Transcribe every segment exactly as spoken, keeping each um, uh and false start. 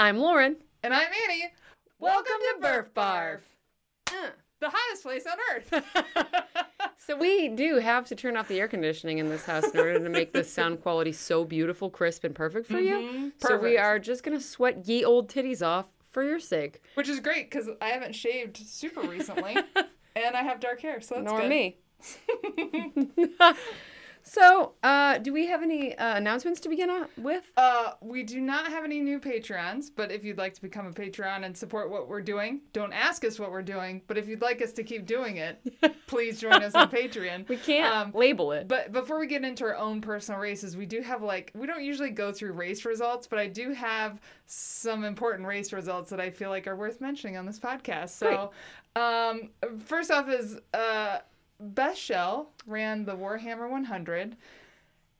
I'm Lauren. And I'm Annie. Welcome, Welcome to Burf Barf. Barf. Uh, the hottest place on earth. So we do have to turn off the air conditioning in this house in order to make this sound quality so beautiful, crisp, and perfect for mm-hmm. you. Perfect. So we are just going to sweat ye old titties off for your sake. Which is great because I haven't shaved super recently. And I have dark hair, so that's Nor good. Nor me. So, uh, do we have any uh, announcements to begin on, with? Uh, we do not have any new Patreons, but if you'd like to become a Patreon and support what we're doing, don't ask us what we're doing, but if you'd like us to keep doing it, please join us on Patreon. We can't um, label it. But before we get into our own personal races, we do have, like, we don't usually go through race results, but I do have some important race results that I feel like are worth mentioning on this podcast. So, um, first off is... Uh, Beth Shell ran the Warhammer one hundred,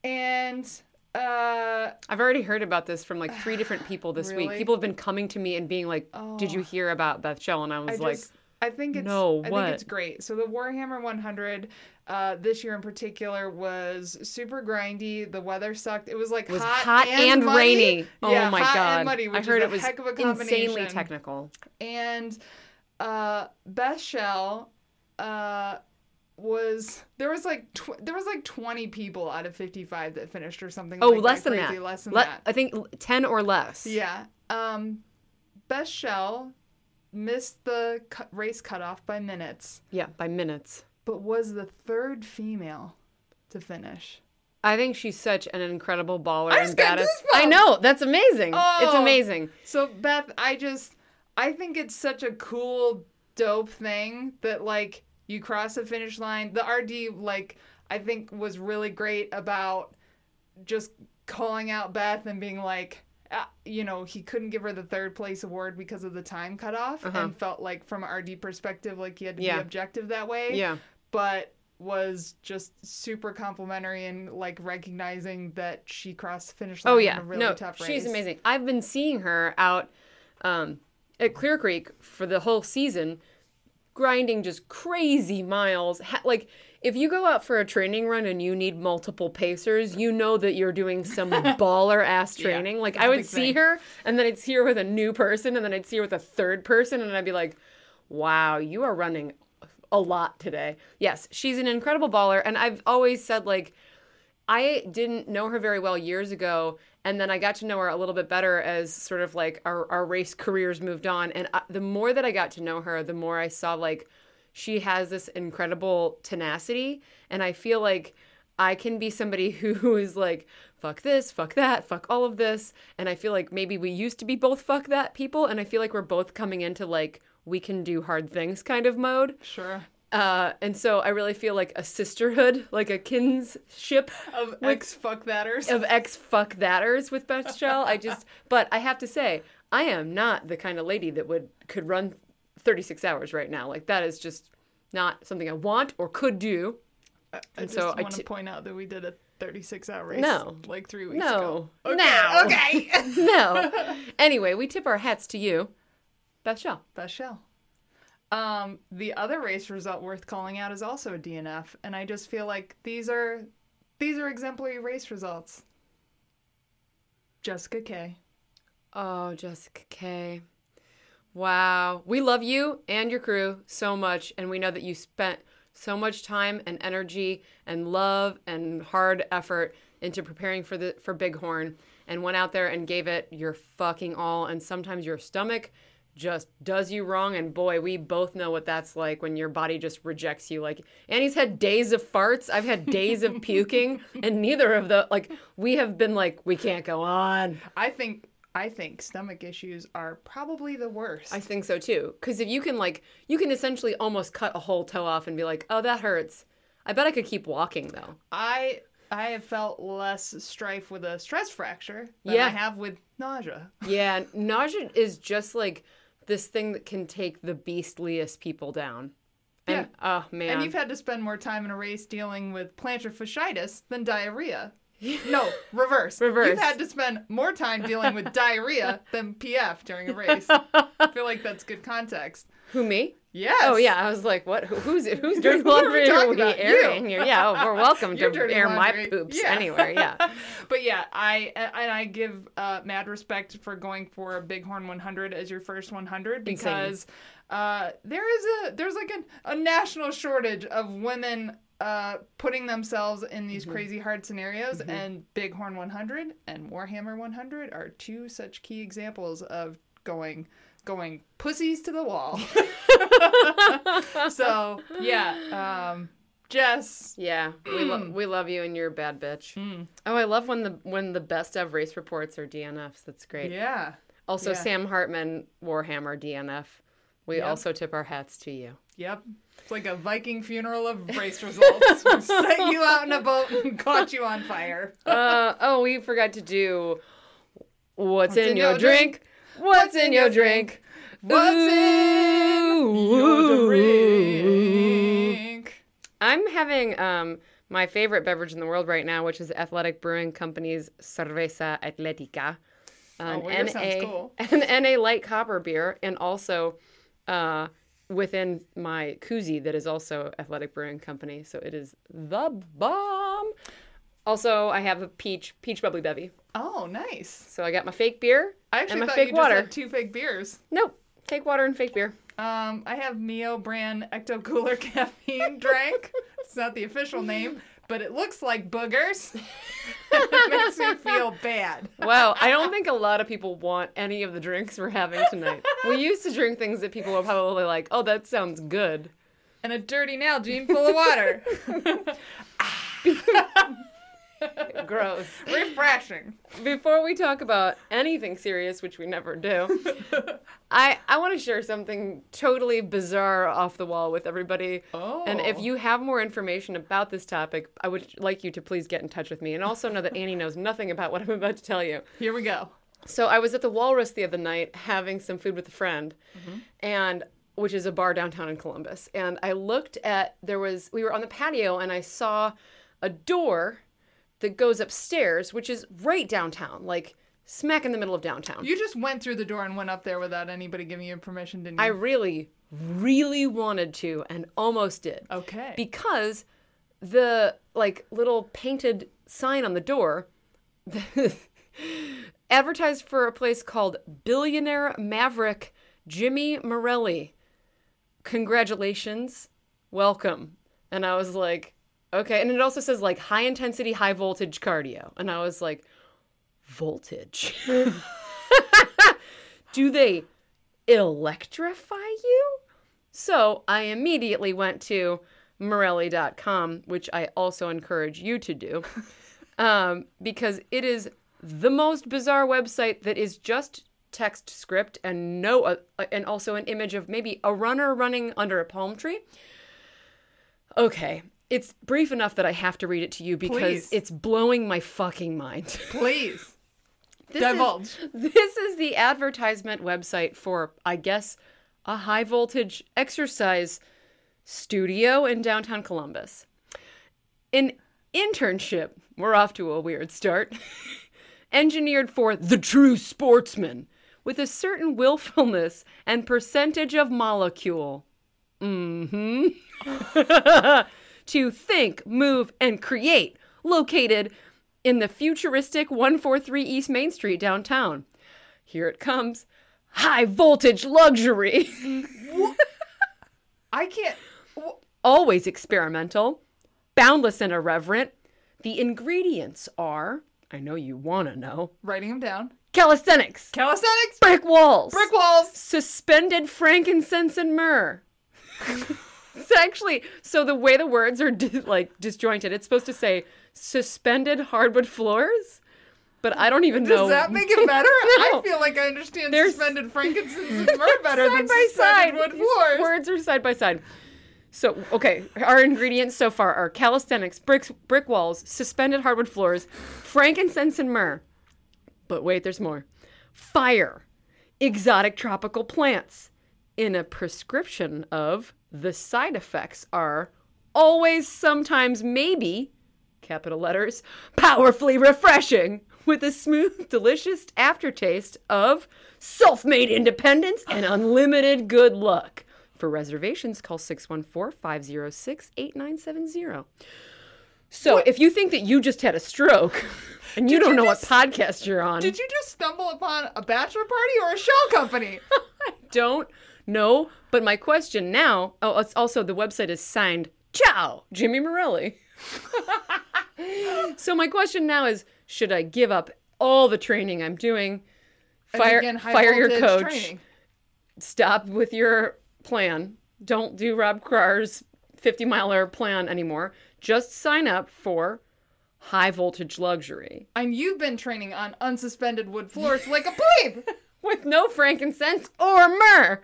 and uh, I've already heard about this from like three different people this really? week. People have been coming to me and being like, oh, "Did you hear about Beth Shell?" And I was I like, just, "I think it's no, I what? think it's great." So the Warhammer one hundred uh, this year in particular was super grindy. The weather sucked. It was like it was hot, hot and, and rainy. Oh yeah, my hot god! And muddy, which I heard is it a was heck of a combination. Insanely technical. And uh, Beth Shell. Uh, was there was like tw- there was like twenty people out of fifty-five that finished or something. Oh, like less that than crazy. that. Less than Le- that. I think ten or less. Yeah. Um, Beth Shell missed the cu- race cutoff by minutes. Yeah, by minutes. But was the third female to finish. I think she's such an incredible baller I just and got badass. Goosebumps. I know. That's amazing. Oh. It's amazing. So Beth, I just I think it's such a cool, dope thing that like. You cross the finish line. The R D, like, I think was really great about just calling out Beth and being like, uh, you know, he couldn't give her the third place award because of the time cutoff uh-huh. and felt like from an R D perspective, like he had to yeah. be objective that way. Yeah. But was just super complimentary and, like, recognizing that she crossed the finish line oh, yeah. in a really no, tough race. She's amazing. I've been seeing her out um, at Clear Creek for the whole season. Grinding just crazy miles. Like, if you go out for a training run and you need multiple pacers, you know that you're doing some baller-ass training. Yeah, like, I would see thing. her, and then I'd see her with a new person, and then I'd see her with a third person, and I'd be like, wow, you are running a lot today. Yes, she's an incredible baller, and I've always said, like, I didn't know her very well years ago, and then I got to know her a little bit better as sort of like our, our race careers moved on. And I, the more that I got to know her, the more I saw like she has this incredible tenacity. And I feel like I can be somebody who, who is like, fuck this, fuck that, fuck all of this. And I feel like maybe we used to be both fuck that people. And I feel like we're both coming into like we can do hard things kind of mode. Sure. Uh, and so I really feel like a sisterhood, like a kinship of ex-fuck-thatters. Of ex-fuck-thatters with Beth Shell. I just, but I have to say, I am not the kind of lady that would could run thirty-six hours right now. Like, that is just not something I want or could do. I, I and just so want I t- to point out that we did a thirty-six hour race no. like three weeks no. ago. Okay. No. Okay. no. Anyway, we tip our hats to you, Beth Shell. Beth Shell. Um, the other race result worth calling out is also a D N F, and I just feel like these are these are exemplary race results. Jessica K. Oh, Jessica K. Wow. We love you and your crew so much, and we know that you spent so much time and energy and love and hard effort into preparing for the for Bighorn and went out there and gave it your fucking all, and sometimes your stomach just does you wrong, and boy, we both know what that's like when your body just rejects you. Like, Annie's had days of farts, I've had days of puking, and neither of the, like, we have been like, we can't go on. I think, I think stomach issues are probably the worst. I think so, too. Because if you can, like, you can essentially almost cut a whole toe off and be like, oh, that hurts. I bet I could keep walking, though. I... I have felt less strife with a stress fracture than yeah. I have with nausea. Yeah, nausea is just like this thing that can take the beastliest people down. And, yeah. Oh, man. And you've had to spend more time in a race dealing with plantar fasciitis than diarrhea. No, reverse. Reverse. You've had to spend more time dealing with diarrhea than P F during a race. I feel like that's good context. Who, me? Yes. Oh, yeah. I was like, what? Who's who's dirty laundry are we airing here? Yeah, oh, we're welcome to air laundry. My poops yeah. anywhere. Yeah. But yeah, I and I give uh, mad respect for going for a Bighorn one hundred as your first one hundred because uh, there is a there's like a, a national shortage of women uh, putting themselves in these mm-hmm. crazy hard scenarios, mm-hmm. and Bighorn one hundred and Warhammer one hundred are two such key examples of going. going pussies to the wall. So, yeah. Um, Jess. Yeah. We, lo- we love you and you're a bad bitch. Mm. Oh, I love when the when the best of race reports are D N Fs. That's great. Yeah. Also, yeah. Sam Hartman, Warhammer D N F. We yep. also tip our hats to you. Yep. It's like a Viking funeral of race results. We set you out in a boat and caught you on fire. uh, oh, we forgot to do What's, What's in, in Your Drink? drink? What's in your drink? What's in your drink? I'm having um, my favorite beverage in the world right now, which is Athletic Brewing Company's Cerveza Atletica. An oh, well, N A, sounds cool. An N A light copper beer, and also uh, within my koozie that is also Athletic Brewing Company. So it is the bomb. Also, I have a peach peach bubbly bevy. Oh, nice. So I got my fake beer I and my fake you water. I actually thought you just had two fake beers. Nope. Fake water and fake beer. Um, I have Mio brand Ecto Cooler caffeine drink. It's not the official name, but it looks like boogers. It makes me feel bad. Wow. I don't think a lot of people want any of the drinks we're having tonight. We used to drink things that people were probably like, oh, that sounds good. And a dirty Nalgene full of water. Gross. Refreshing. Before we talk about anything serious, which we never do, I I want to share something totally bizarre off the wall with everybody. Oh. And if you have more information about this topic, I would like you to please get in touch with me. And also know that Annie knows nothing about what I'm about to tell you. Here we go. So I was at the Walrus the other night having some food with a friend, mm-hmm. and which is a bar downtown in Columbus. And I looked at, there was, we were on the patio and I saw a door that goes upstairs, which is right downtown, like smack in the middle of downtown. You just went through the door and went up there without anybody giving you permission, didn't you? I really, really wanted to and almost did. Okay. Because the like little painted sign on the door advertised for a place called Billionaire Maverick Jimmy Morelli. Congratulations. Welcome. And I was like, okay, and it also says, like, high-intensity, high-voltage cardio. And I was like, voltage? Do they electrify you? So I immediately went to Morelli dot com, which I also encourage you to do, um, because it is the most bizarre website that is just text script and no, uh, and also an image of maybe a runner running under a palm tree. Okay. It's brief enough that I have to read it to you because Please. It's blowing my fucking mind. Please. this Divulge. Is, this is the advertisement website for, I guess, a high voltage exercise studio in downtown Columbus. An internship, we're off to a weird start, engineered for the true sportsman with a certain willfulness and percentage of molecule. Mm-hmm. To think, move, and create, located in the futuristic one forty-three East Main Street downtown. Here it comes. High voltage luxury. I can't. Always experimental, boundless and irreverent. The ingredients are, I know you want to know. Writing them down. Calisthenics. Calisthenics. Brick walls. Brick walls. Suspended frankincense and myrrh. It's actually, so the way the words are, di- like, disjointed, it's supposed to say suspended hardwood floors, but I don't even Does know. Does that make it better? No. I feel like I understand They're suspended frankincense and myrrh better side than by suspended side. Wood These floors. Words are side by side. So, okay, our ingredients so far are calisthenics, bricks, brick walls, suspended hardwood floors, frankincense and myrrh. But wait, there's more. Fire, exotic tropical plants, in a prescription of... The side effects are always, sometimes, maybe, capital letters, powerfully refreshing with a smooth, delicious aftertaste of self-made independence and unlimited good luck. For reservations, call six one four, five oh six, eight nine seven zero. So what? If you think that you just had a stroke and you did don't you know just, what podcast you're on. Did you just stumble upon a bachelor party or a shell company? I don't know. But my question now, oh, it's also the website is signed, Ciao, Jimmy Morelli. So my question now is, should I give up all the training I'm doing? Fire, again, fire your coach. Training. Stop with your plan. Don't do Rob Krar's fifty-mile-hour plan anymore. Just sign up for High Voltage Luxury. And you've been training on unsuspended wood floors like a plebe! With no frankincense or myrrh!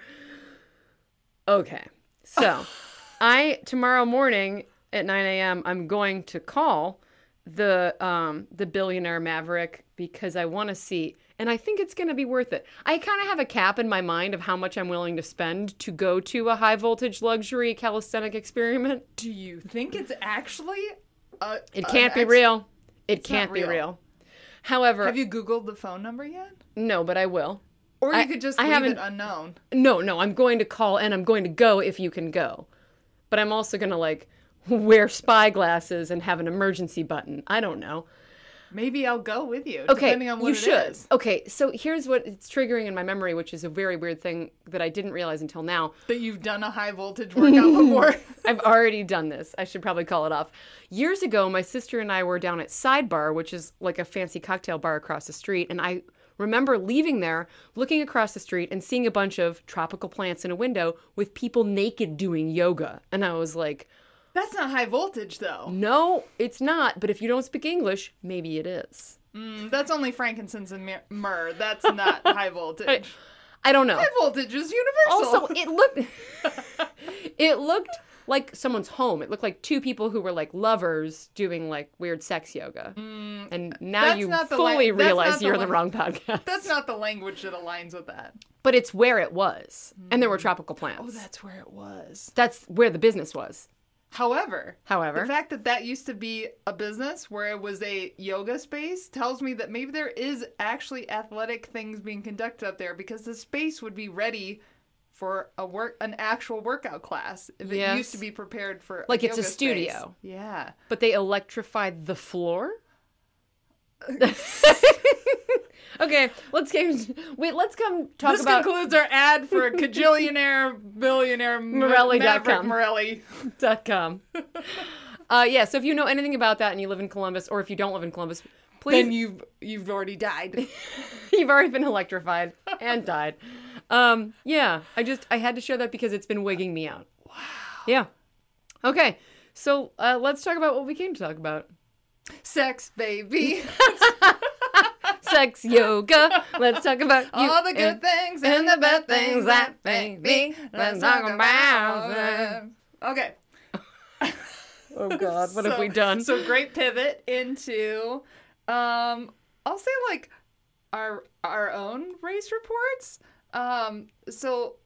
Okay, so I, tomorrow morning at nine a.m., I'm going to call the um, the Billionaire Maverick because I want to see, and I think it's going to be worth it. I kind of have a cap in my mind of how much I'm willing to spend to go to a high voltage luxury calisthenic experiment. Do you think it's actually a, It can't be ex- real. It it's can't real. be real. However, have you Googled the phone number yet? No, but I will. Or you I, could just I leave haven't, it unknown. No, no, I'm going to call and I'm going to go if you can go. But I'm also going to like wear spy glasses and have an emergency button. I don't know. Maybe I'll go with you, okay, depending on what you it should. is. Okay, so here's what it's triggering in my memory, which is a very weird thing that I didn't realize until now. That you've done a high-voltage workout before. I've already done this. I should probably call it off. Years ago, my sister and I were down at Sidebar, which is like a fancy cocktail bar across the street, and I remember leaving there, looking across the street, and seeing a bunch of tropical plants in a window with people naked doing yoga. And I was like... That's not high voltage, though. No, it's not. But if you don't speak English, maybe it is. Mm, that's only frankincense and myrrh. That's not high voltage. I, I don't know. High voltage is universal. Also, it looked it looked like someone's home. It looked like two people who were like lovers doing like weird sex yoga. Mm, and now you fully la- realize you're the, la- the wrong podcast. That's not the language that aligns with that. But it's where it was. Mm. And there were tropical plants. Oh, that's where it was. That's where the business was. However, however, the fact that that used to be a business where it was a yoga space tells me that maybe there is actually athletic things being conducted up there because the space would be ready for a work, an actual workout class. If yes. It used to be prepared for like a it's yoga a studio. Space. Yeah, but they electrified the floor. Okay, let's get, wait. Let's come talk this about. This concludes our ad for Kajillionaire Billionaire Morelli dot com. Morelli dot com. Uh, yeah. So if you know anything about that and you live in Columbus, or if you don't live in Columbus, please. Then you've you've already died. You've already been electrified and died. Um, yeah. I just I had to share that because it's been wigging me out. Wow. Yeah. Okay. So uh, let's talk about what we came to talk about. Sex, baby. Sex, yoga. Let's talk about all the good things and the bad things that make me. Let's talk about them. Okay. Oh, God. What so, have we done? So great pivot into, um, I'll say, like, our our own race reports. Um, so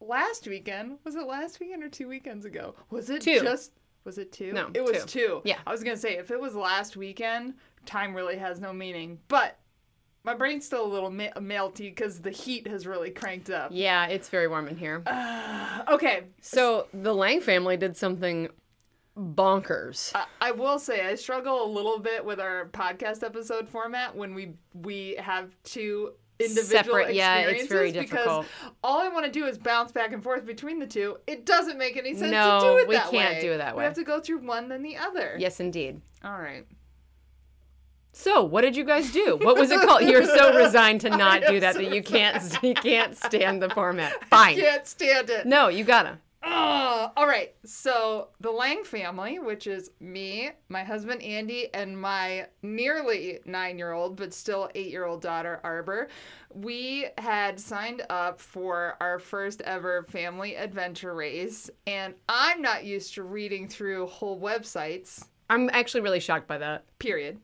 last weekend, was it last weekend or two weekends ago? Was it two. just, was it two? No, It was two. two. Yeah. I was going to say, if it was last weekend, time really has no meaning. But. My brain's still a little ma- melty because the heat has really cranked up. Yeah, it's very warm in here. Uh, okay. So the Lang family did something bonkers. Uh, I will say I struggle a little bit with our podcast episode format when we we have two individual Separate, experiences. Yeah, it's very difficult. Because all I want to do is bounce back and forth between the two. It doesn't make any sense no, to do it that way. No, we can't do it that way. We have to go through one, then the other. Yes, indeed. All right. So, what did you guys do? What was it called? You're so resigned to not do that so that you can't you can't stand the format. Fine. I can't stand it. No, you gotta. Oh, all right. So, the Lang family, which is me, my husband Andy, and my nearly nine-year-old, but still eight-year-old daughter, Arbor, we had signed up for our first ever family adventure race, and I'm not used to reading through whole websites. I'm actually really shocked by that. Period.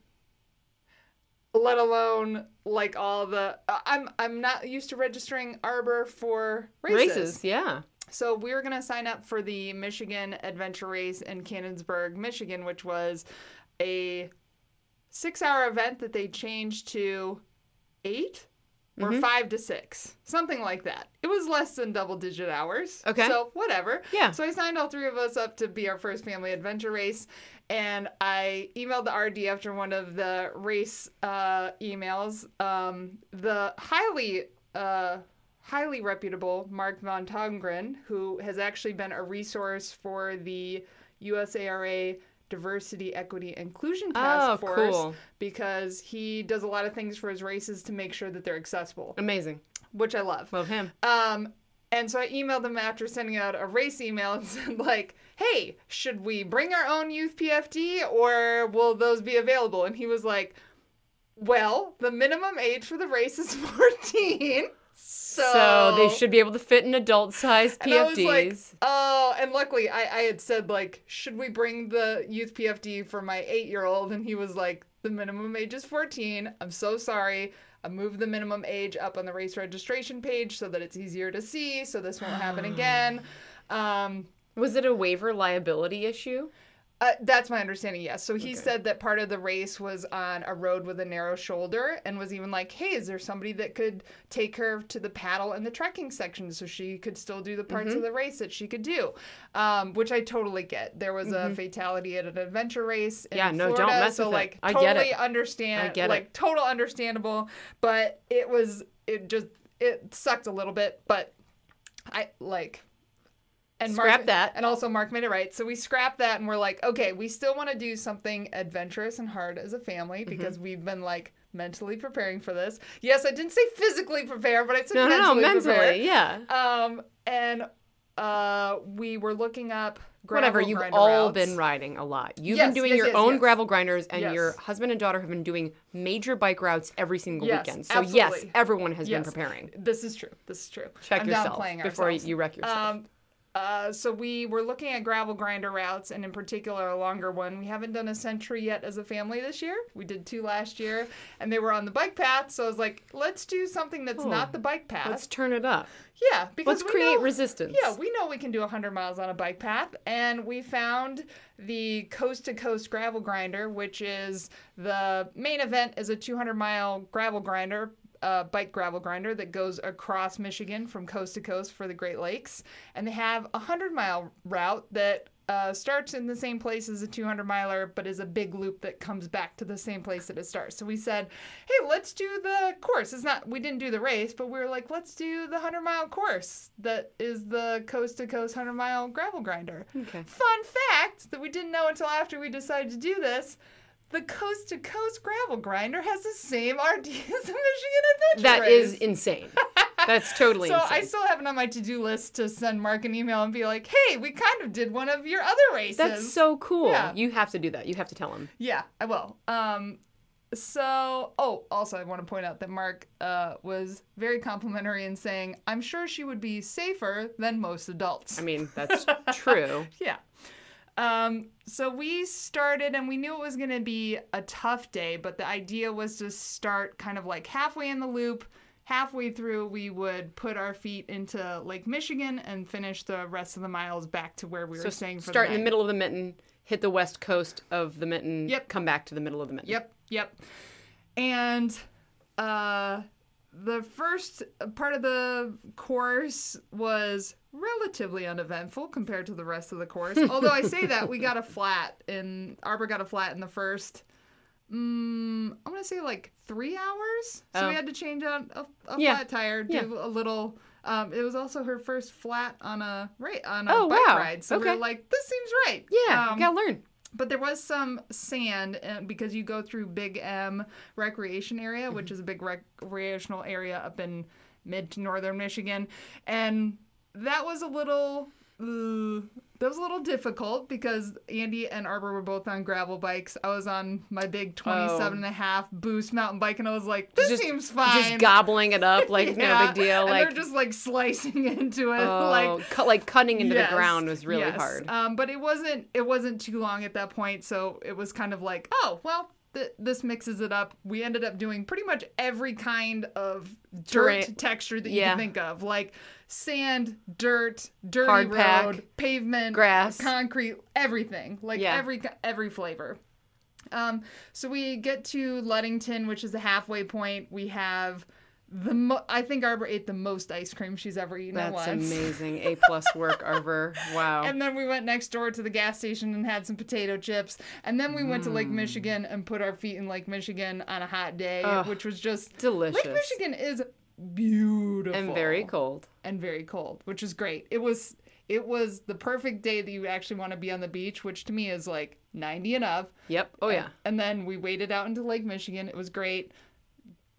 Let alone like all the uh, I'm I'm not used to registering Arbor for races. Races, yeah. So we were gonna sign up for the Michigan Adventure Race in Cannonsburg, Michigan, which was a six-hour event that they changed to eight or mm-hmm. five to six, something like that. It was less than double-digit hours. Okay. So whatever. Yeah. So I signed all three of us up to be our first family adventure race, and I emailed the R D after one of the race uh, emails. Um, the highly... Uh, highly reputable Mark Von, who has actually been a resource for the U S A R A Diversity, Equity, Inclusion Task oh, Force cool. because he does a lot of things for his races to make sure that they're accessible. Amazing. Which I love. Love him. Um, and so I emailed him after sending out a race email and said, like, hey, should we bring our own youth P F D or will those be available? And he was like, well, the minimum age for the race is fourteen. So, so they should be able to fit in adult-sized P F Ds. And I was like, oh, and luckily I, I had said, like, should we bring the youth P F D for my eight-year-old? And he was like, the minimum age is fourteen. I'm so sorry. I moved the minimum age up on the race registration page so that it's easier to see, so this won't happen again. Um, was it a waiver liability issue? Uh, that's my understanding, yes. So he okay. said that part of the race was on a road with a narrow shoulder and was even like, hey, is there somebody that could take her to the paddle and the trekking section so she could still do the parts mm-hmm. of the race that she could do, um, which I totally get. There was mm-hmm. a fatality at an adventure race in yeah, Florida, no, don't mess so with like, it. I totally get it. understand, I get like, it. Total understandable, but it was, it just, it sucked a little bit, but I, like... And Mark, scrap that. And also Mark made it right. So we scrapped that and we're like, okay, we still want to do something adventurous and hard as a family because mm-hmm. we've been like mentally preparing for this. Yes, I didn't say physically prepare, but I said no, mentally, no, no, mentally prepare. Yeah. Um, and uh, we were looking up gravel Whatever, you've grinder all routes. been riding a lot. You've yes, been doing yes, your yes, own yes. gravel grinders and yes. your husband and daughter have been doing major bike routes every single yes, weekend. So absolutely. yes, everyone has yes. been preparing. This is true. This is true. Check I'm yourself before ourselves. you wreck yourself. Um, Uh, so we were looking at gravel grinder routes, and in particular a longer one. We haven't done a century yet as a family this year. We did two last year, and they were on the bike path. So I was like, let's do something that's oh, not the bike path. Let's turn it up. Yeah. because Let's create know, resistance. Yeah, we know we can do one hundred miles on a bike path, and we found the Coast to Coast gravel grinder, which is the main event is a two hundred mile gravel grinder. A bike gravel grinder that goes across Michigan from coast to coast for the Great Lakes. And they have a one hundred mile route that uh, starts in the same place as a two hundred miler, but is a big loop that comes back to the same place that it starts. So we said, hey, let's do the course. It's not, we didn't do the race, but we were like, let's do the one hundred mile course that is the coast to coast one hundred mile gravel grinder. Okay. Fun fact that we didn't know until after we decided to do this. The Coast to Coast gravel grinder has the same R D as the Michigan Adventure That Race. Is insane. That's totally so insane. So I still have it on my to-do list to send Mark an email and be like, hey, we kind of did one of your other races. That's so cool. Yeah. You have to do that. You have to tell him. Yeah, I will. Um, so, oh, also I want to point out that Mark uh, was very complimentary in saying, I'm sure she would be safer than most adults. I mean, that's true. Yeah. Um, so we started, and we knew it was going to be a tough day, but the idea was to start kind of like halfway in the loop. Halfway through, we would put our feet into Lake Michigan and finish the rest of the miles back to where we were so staying for the night. Start in the middle of the mitten, hit the west coast of the mitten, yep. come back to the middle of the mitten. Yep, yep. And, uh, the first part of the course was relatively uneventful compared to the rest of the course. Although I say that, we got a flat in, Arbor got a flat in the first, um, I'm going to say like three hours. So oh. we had to change out a, a yeah. flat tire, do yeah. a little, um, it was also her first flat on a, right, on a oh, bike wow. ride. So okay. we were like, this seems right. Yeah, um, you got to learn. But there was some sand because you go through Big M Recreation Area, which is a big recreational area up in mid to northern Michigan. And that was a little uh, that was a little difficult because Andy and Arbor were both on gravel bikes. I was on my big twenty-seven and a half Boost mountain bike, and I was like, this just, seems fine. Just gobbling it up like yeah. no big deal. And like, they're just like slicing into it. Oh, like, cu- like cutting into yes, the ground was really yes. hard. Um, but it wasn't it wasn't too long at that point, so it was kind of like, oh, well, th- this mixes it up. We ended up doing pretty much every kind of dirt Dra- texture that yeah. you can think of. Like sand, dirt, dirty Hard road, pack, pavement, grass, concrete, everything. Like yeah. every every flavor. Um, so we get to Ludington, which is the halfway point. We have the mo- I think Arbor ate the most ice cream she's ever eaten at once. That's amazing. A plus work, Arbor. Wow. And then we went next door to the gas station and had some potato chips. And then we went mm. to Lake Michigan and put our feet in Lake Michigan on a hot day, oh, which was just delicious. Lake Michigan is beautiful and very cold and very cold, which is great. It was it was the perfect day that you actually want to be on the beach, which to me is like ninety and up. Yep. Oh and, yeah. And then we waded out into Lake Michigan. It was great.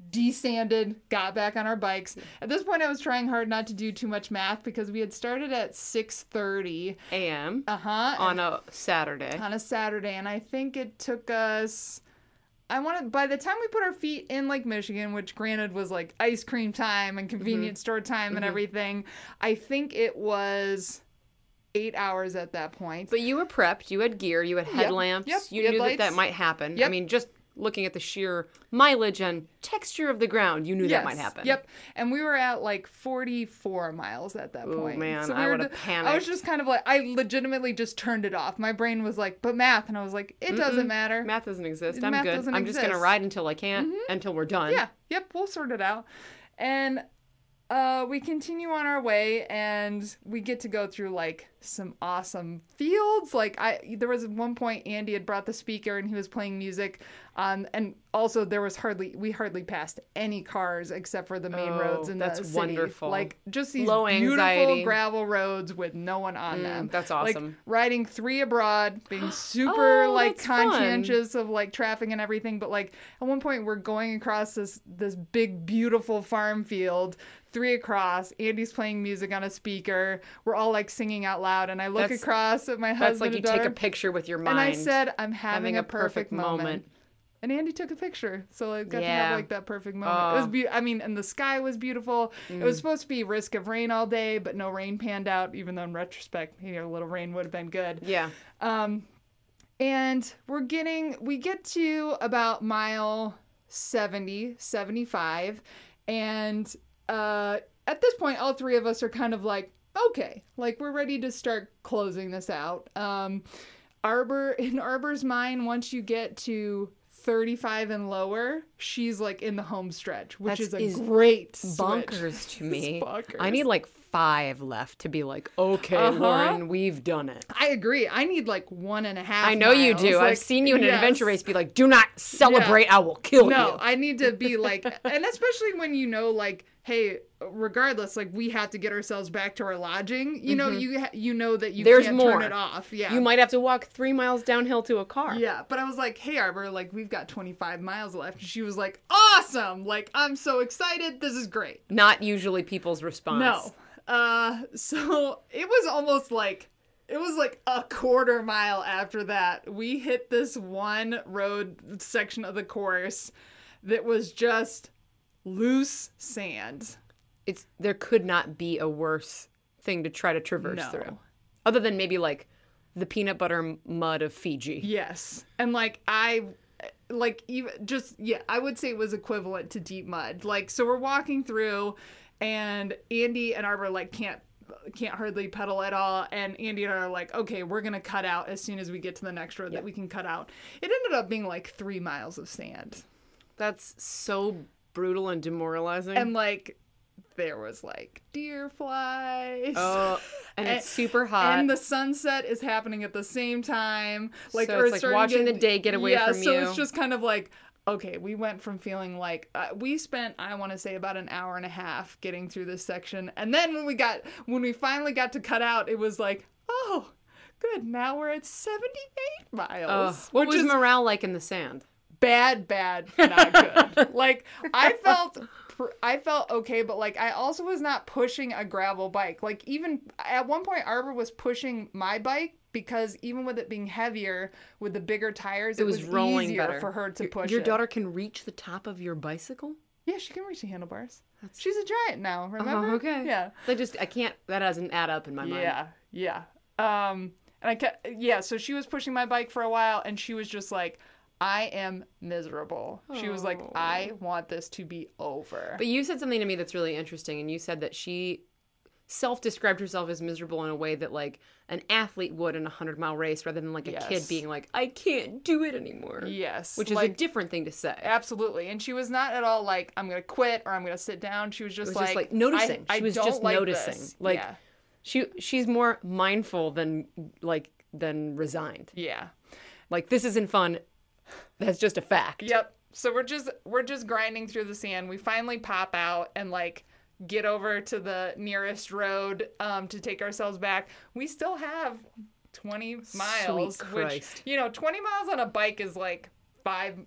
Desanded, got back on our bikes. At this point, I was trying hard not to do too much math because we had started at six thirty a.m. Uh huh. On a Saturday. On a Saturday, and I think it took us. I wanted by the time we put our feet in Lake Michigan, which granted was like ice cream time and convenience mm-hmm. store time mm-hmm. and everything. I think it was eight hours at that point. But you were prepped. You had gear. You had headlamps. Yep. Yep. You Head knew lights. that that might happen. Yep. I mean, just. Looking at the sheer mileage and texture of the ground, you knew yes, that might happen. Yep. And we were at like forty-four miles at that Ooh, point. Oh, man. So we I would have panicked. I was just kind of like, I legitimately just turned it off. My brain was like, but math. And I was like, it Mm-mm. doesn't matter. Math doesn't exist. I'm math good. I'm exist. just going to ride until I can't, mm-hmm. until we're done. Yeah. Yep. We'll sort it out. And uh, we continue on our way, and we get to go through like some awesome fields. Like I, there was one point Andy had brought the speaker, and he was playing music. Um, and also there was hardly we hardly passed any cars except for the main oh, roads in that's the city. Wonderful. Like just these Low beautiful anxiety. gravel roads with no one on mm, them. That's awesome. Like riding three abroad, being super oh, like conscientious fun. of like traffic and everything. But like at one point we're going across this this big beautiful farm field, three across. Andy's playing music on a speaker. We're all like singing out loud. And I look that's, across at my husband. That's like you daughter, take a picture with your mind. And I said, I'm having, having a perfect, perfect moment. moment. And Andy took a picture. So I got yeah. to have like that perfect moment. Uh, it was be- I mean, and the sky was beautiful. Mm. It was supposed to be risk of rain all day, but no rain panned out, even though in retrospect, maybe a little rain would have been good. Yeah. Um, and we're getting, we get to about mile seventy, seventy-five. And uh, at this point, all three of us are kind of like, okay, like we're ready to start closing this out. Um, Arbor, in Arbor's mind, once you get to thirty-five and lower, she's like in the home stretch, which is a is great bonkers switch. to me. Bonkers. I need like five left to be like, okay, uh-huh. Lauren, we've done it. I agree. I need like one and a half. I know miles. you do. Like, I've seen you in yes. an adventure race be like, do not celebrate. Yeah. I will kill no, you. No, I need to be like, and especially when you know, like, hey, regardless, like we have to get ourselves back to our lodging. You know, mm-hmm. you ha- you know that you There's can't more. turn it off. Yeah, you might have to walk three miles downhill to a car. Yeah, but I was like, hey, Arbor, like we've got twenty-five miles left. And she was like, awesome! Like I'm so excited. This is great. Not usually people's response. No. Uh, so it was almost like. It was like a quarter mile after that, we hit this one road section of the course that was just loose sand. It's there could not be a worse thing to try to traverse no. through. Other than maybe like the peanut butter mud of Fiji. Yes. And like I like even just yeah, I would say it was equivalent to deep mud. Like so we're walking through and Andy and Arbor like can't can't hardly pedal at all, and Andy and I are like, okay, we're gonna cut out as soon as we get to the next road yep. that we can cut out. It ended up being like three miles of sand. That's so brutal and demoralizing. And like there was like deer flies. Oh, and, and it's super hot. And the sunset is happening at the same time. Like so it's like watching get, the day get away yeah, from so you. Yeah, so it's just kind of like, okay, we went from feeling like uh, we spent, I want to say, about an hour and a half getting through this section. And then when we got, when we finally got to cut out, it was like, oh, good. Now we're at seventy-eight miles. Uh, what was morale like in the sand? Bad, bad, not good. Like, I felt... I felt okay, but, like, I also was not pushing a gravel bike. Like, even at one point, Arbor was pushing my bike because even with it being heavier, with the bigger tires, it, it was, was rolling easier better. for her to your, push Your it. daughter can reach the top of your bicycle? Yeah, she can reach the handlebars. That's... She's a giant now, remember? Oh, okay. Yeah. I just, I can't, that doesn't add up in my mind. Yeah, yeah. Um, and I kept, yeah, so she was pushing my bike for a while, and she was just like, I am miserable. She was like, I want this to be over. But you said something to me that's really interesting, and you said that she self-described herself as miserable in a way that, like, an athlete would in a hundred-mile race, rather than, like, a yes. kid being like, I can't do it anymore. Yes. Which is, like, a different thing to say. Absolutely. And she was not at all like, I'm going to quit or I'm going to sit down. She was just, was like, just like... noticing. I, she was I don't just like noticing. This. Like, yeah. she she's more mindful than, like, than resigned. Yeah. Like, this isn't fun. That's just a fact. Yep. So we're just we're just grinding through the sand. We finally pop out and, like, get over to the nearest road um, to take ourselves back. We still have twenty miles, Sweet Christ. Which, you know, twenty miles on a bike is like five.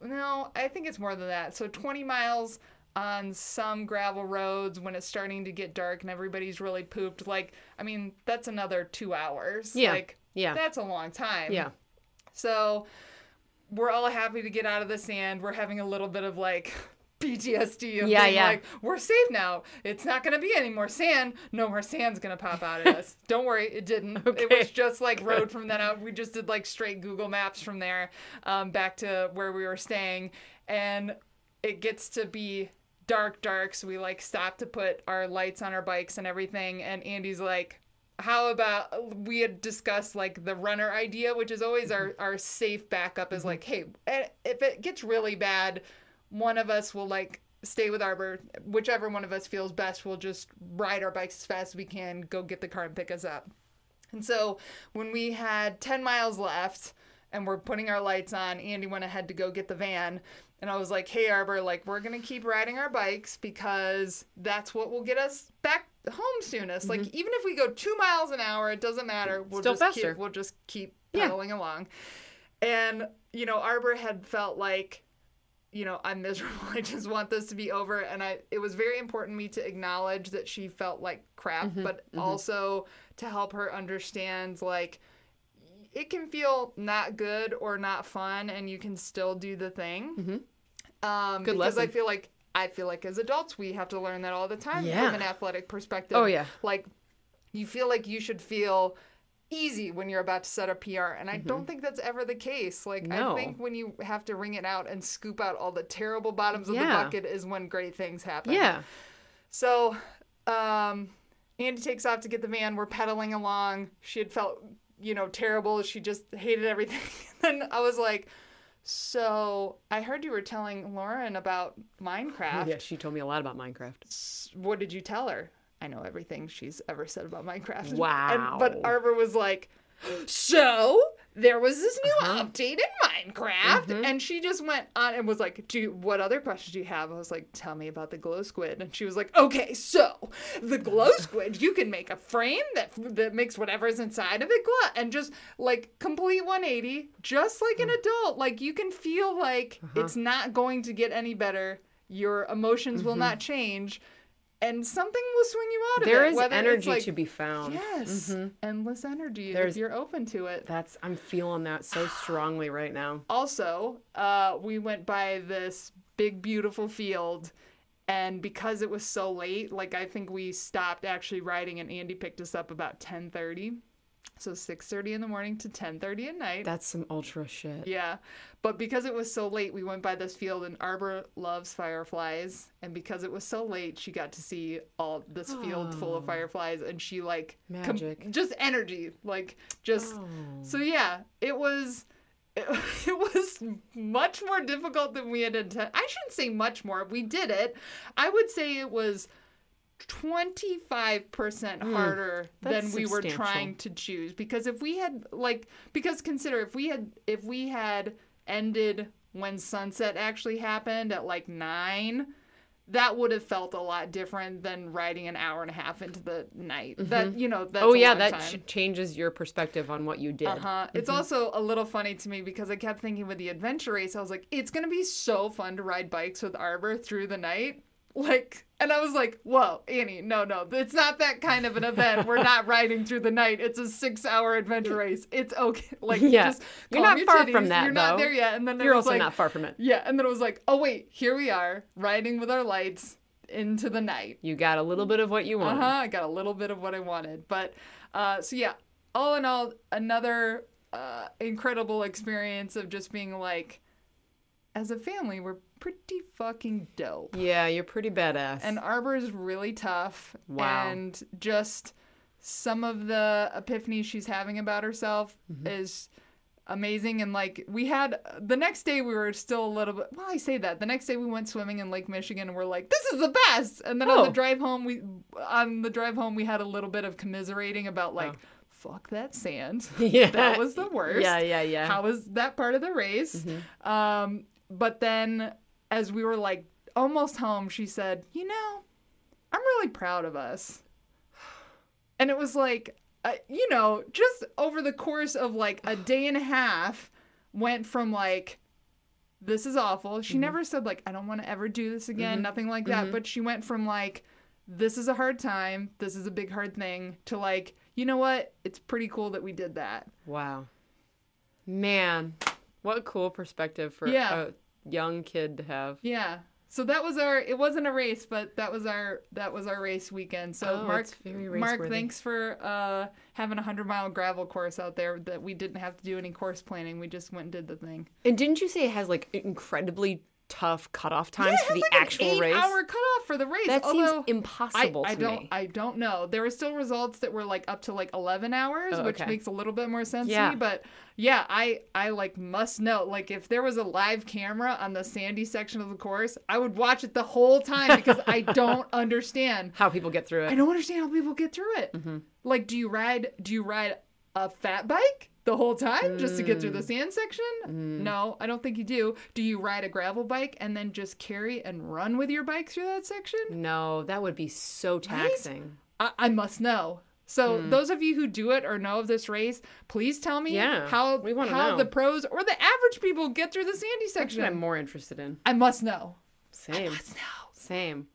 No, I think it's more than that. So twenty miles on some gravel roads when it's starting to get dark and everybody's really pooped. Like, I mean, that's another two hours. Yeah. Like, yeah. That's a long time. Yeah. So we're all happy to get out of the sand. We're having a little bit of, like, P T S D of yeah, being yeah. like, we're safe now. It's not going to be any more sand. No more sand's going to pop out at us. Don't worry, it didn't. Okay. It was just, like, Good. Road from then out. We just did, like, straight Google Maps from there um, back to where we were staying. And it gets to be dark, dark. So we, like, stop to put our lights on our bikes and everything. And Andy's like, how about we had discussed, like, the runner idea, which is always our, our safe backup mm-hmm. is like, hey, if it gets really bad, one of us will, like, stay with Arbor. Whichever one of us feels best, we'll just ride our bikes as fast as we can, go get the car and pick us up. And so when we had ten miles left and we're putting our lights on, Andy went ahead to go get the van. And I was like, hey, Arbor, like, we're going to keep riding our bikes because that's what will get us back home soonest. Mm-hmm. Like, even if we go two miles an hour, it doesn't matter. We'll Still just faster. Keep, we'll just keep pedaling yeah. along. And, you know, Arbor had felt like, you know, I'm miserable. I just want this to be over. And I, it was very important to me to acknowledge that she felt like crap, mm-hmm, but mm-hmm. also to help her understand, like, it can feel not good or not fun, and you can still do the thing. Mm-hmm. Um, good because lesson. I feel like, I feel like as adults, we have to learn that all the time yeah. from an athletic perspective. Oh, yeah. Like, you feel like you should feel easy when you're about to set a P R, and I mm-hmm. don't think that's ever the case. Like, no. I think when you have to wring it out and scoop out all the terrible bottoms yeah. of the bucket is when great things happen. Yeah. So, um, Andy takes off to get the van. We're pedaling along. She had felt, you know, terrible. She just hated everything. And I was like, so I heard you were telling Lauren about Minecraft. Yeah, she told me a lot about Minecraft. What did you tell her? I know everything she's ever said about Minecraft. Wow. And, but Arbor was like, so there was this new uh-huh. update in Minecraft. Mm-hmm. And she just went on and was like, do you, what other questions do you have? I was like, tell me about the glow squid. And she was like, okay, so the glow squid, you can make a frame that that makes whatever's inside of it glow. And just, like, complete one eighty, just like an adult. Like, you can feel like uh-huh. it's not going to get any better. Your emotions mm-hmm. will not change. And something will swing you out of there it. There is Whether energy like, to be found. Yes. Mm-hmm. Endless energy There's, if you're open to it. That's I'm feeling that so strongly right now. Also, uh, we went by this big, beautiful field. And because it was so late, like, I think we stopped actually riding, and Andy picked us up about ten thirty. So six thirty in the morning to ten thirty at night. That's some ultra shit. Yeah. But because it was so late, we went by this field, and Arbor loves fireflies. And because it was so late, she got to see all this field oh. full of fireflies. And she, like... Magic. Com- just energy. Like, just... Oh. So, yeah. It was... It, it was much more difficult than we had intended. I shouldn't say much more. We did it. I would say it was... twenty-five percent harder mm, than we were trying to choose, because if we had like because consider if we had if we had ended when sunset actually happened at like nine, that would have felt a lot different than riding an hour and a half into the night. Mm-hmm. That you know that's oh yeah that ch- changes your perspective on what you did. Uh huh. Mm-hmm. It's also a little funny to me because I kept thinking with the adventure race, I was like, it's gonna be so fun to ride bikes with Arbor through the night. Like, and I was like, whoa, Annie, no, no, it's not that kind of an event. We're not riding through the night. It's a six-hour adventure race. It's okay. Like, yeah. just You're not your far titties. From that, You're though. Not there yet. And then You're also like, not far from it. Yeah, and then it was like, oh, wait, here we are, riding with our lights into the night. You got a little bit of what you wanted. Uh-huh, I got a little bit of what I wanted. But, uh, so yeah, all in all, another uh, incredible experience of just being like, as a family, we're pretty fucking dope. Yeah, you're pretty badass. And Arbor is really tough. Wow. And just some of the epiphanies she's having about herself mm-hmm. is amazing. And like we had the next day we were still a little bit well I say that the next day we went swimming in Lake Michigan and we're like, this is the best. And then oh. on the drive home we on the drive home we had a little bit of commiserating about like oh. fuck that sand. Yeah. That was the worst. Yeah, yeah, yeah. How was that part of the race? Mm-hmm. Um, but then as we were like almost home, she said, you know, I'm really proud of us. And it was like, uh, you know, just over the course of like a day and a half went from like, this is awful. She mm-hmm. never said like, I don't want to ever do this again. Mm-hmm. Nothing like that. Mm-hmm. But she went from like, this is a hard time. This is a big, hard thing to like, you know what? It's pretty cool that we did that. Wow. Man, what a cool perspective for yeah. a young kid to have. Yeah. So that was our, it wasn't a race, but that was our, that was our race weekend. So oh, Mark, Mark, thanks for uh, having a hundred mile gravel course out there that we didn't have to do any course planning. We just went and did the thing. And didn't you say it has like incredibly tough cutoff times yeah, for the like actual an eight race? Eight-hour cutoff for the race. That Although seems impossible. I, I to don't. Me. I don't know. There were still results that were like up to like eleven hours, oh, which okay. makes a little bit more sense yeah. to me. But yeah, I I like must know. Like if there was a live camera on the sandy section of the course, I would watch it the whole time because I don't understand how people get through it. I don't understand how people get through it. Mm-hmm. Like, do you ride? Do you ride a fat bike the whole time just to get through the sand section? Mm. No, I don't think you do. Do you ride a gravel bike and then just carry and run with your bike through that section? No, that would be so taxing. Right? I-, I must know. So mm. those of you who do it or know of this race, please tell me yeah, how we wanna how know. The pros or the average people get through the sandy section. That's what I'm more interested in. I must know. Same. I must know. Same.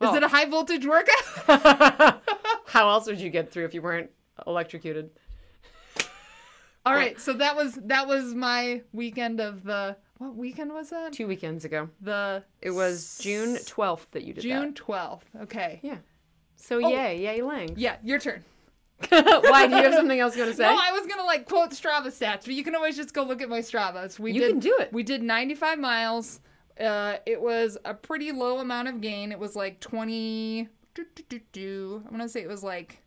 Well, is it a high voltage workout? How else would you get through if you weren't electrocuted? All right, so that was that was my weekend of the what weekend was that? Two weekends ago. The it was June twelfth that you did June that. June twelfth. Okay. Yeah. So oh. yay, yay, Lang. Yeah, your turn. Why do you have something else you want to say? No, I was gonna like quote Strava stats, but you can always just go look at my Stravas. We you did, can do it. We did ninety-five miles. Uh, it was a pretty low amount of gain. It was like twenty. Do, do, do, do. I want to say it was like.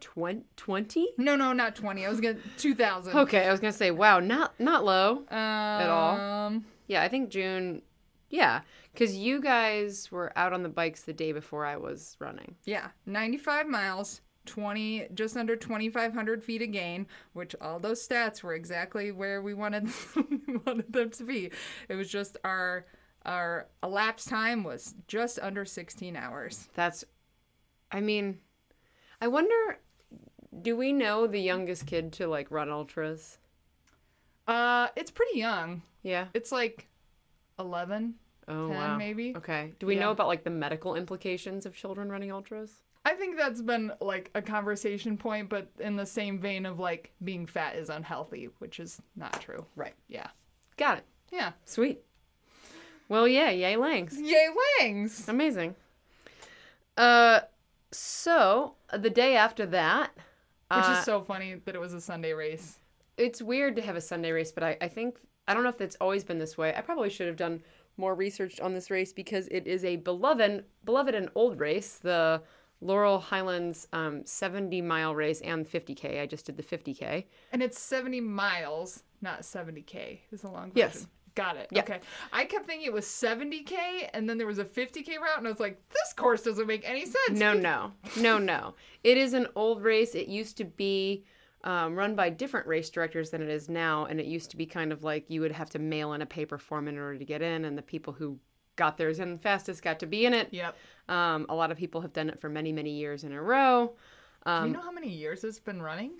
twenty? No, no, not twenty. I was going to... two thousand. Okay, I was going to say, wow, not not low um, at all. Yeah, I think June... Yeah, because you guys were out on the bikes the day before I was running. Yeah, ninety-five miles, twenty, just under twenty-five hundred feet of gain, which all those stats were exactly where we wanted, wanted them to be. It was just our, our elapsed time was just under sixteen hours. That's... I mean... I wonder... Do we know the youngest kid to, like, run ultras? Uh, it's pretty young. Yeah. It's, like, eleven, oh, ten, wow. maybe. Okay. Do we yeah. know about, like, the medical implications of children running ultras? I think that's been, like, a conversation point, but in the same vein of, like, being fat is unhealthy, which is not true. Right. Yeah. Got it. Yeah. Sweet. Well, yeah, yay Langs. Yay Langs! Amazing. Uh, so, the day after that... Which is uh, so funny that it was a Sunday race. It's weird to have a Sunday race, but I, I think, I don't know if it's always been this way. I probably should have done more research on this race because it is a beloved beloved and old race, the Laurel Highlands um, seventy-mile race and fifty K. I just did the fifty K. And it's seventy miles, not seventy K. It's a long version. Yes. Got it. Yeah. Okay. I kept thinking it was seventy K, and then there was a fifty K route, and I was like, this course doesn't make any sense. No, no. No, no. It is an old race. It used to be um, run by different race directors than it is now, and it used to be kind of like you would have to mail in a paper form in order to get in, and the people who got theirs in fastest got to be in it. Yep. Um, a lot of people have done it for many, many years in a row. Um, Do you know how many years it's been running?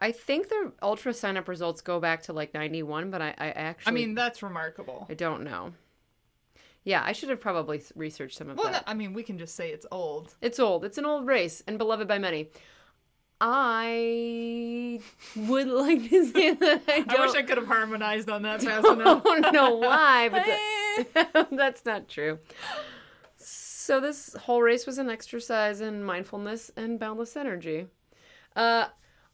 I think the ultra sign-up results go back to, like, ninety-one, but I, I actually... I mean, that's remarkable. I don't know. Yeah, I should have probably researched some of well, that. Well, no, I mean, we can just say it's old. It's old. It's an old race and beloved by many. I would like to say that I don't... I wish I could have harmonized on that fast enough. I don't know why, but that, that's not true. So this whole race was an exercise in mindfulness and boundless energy. Uh...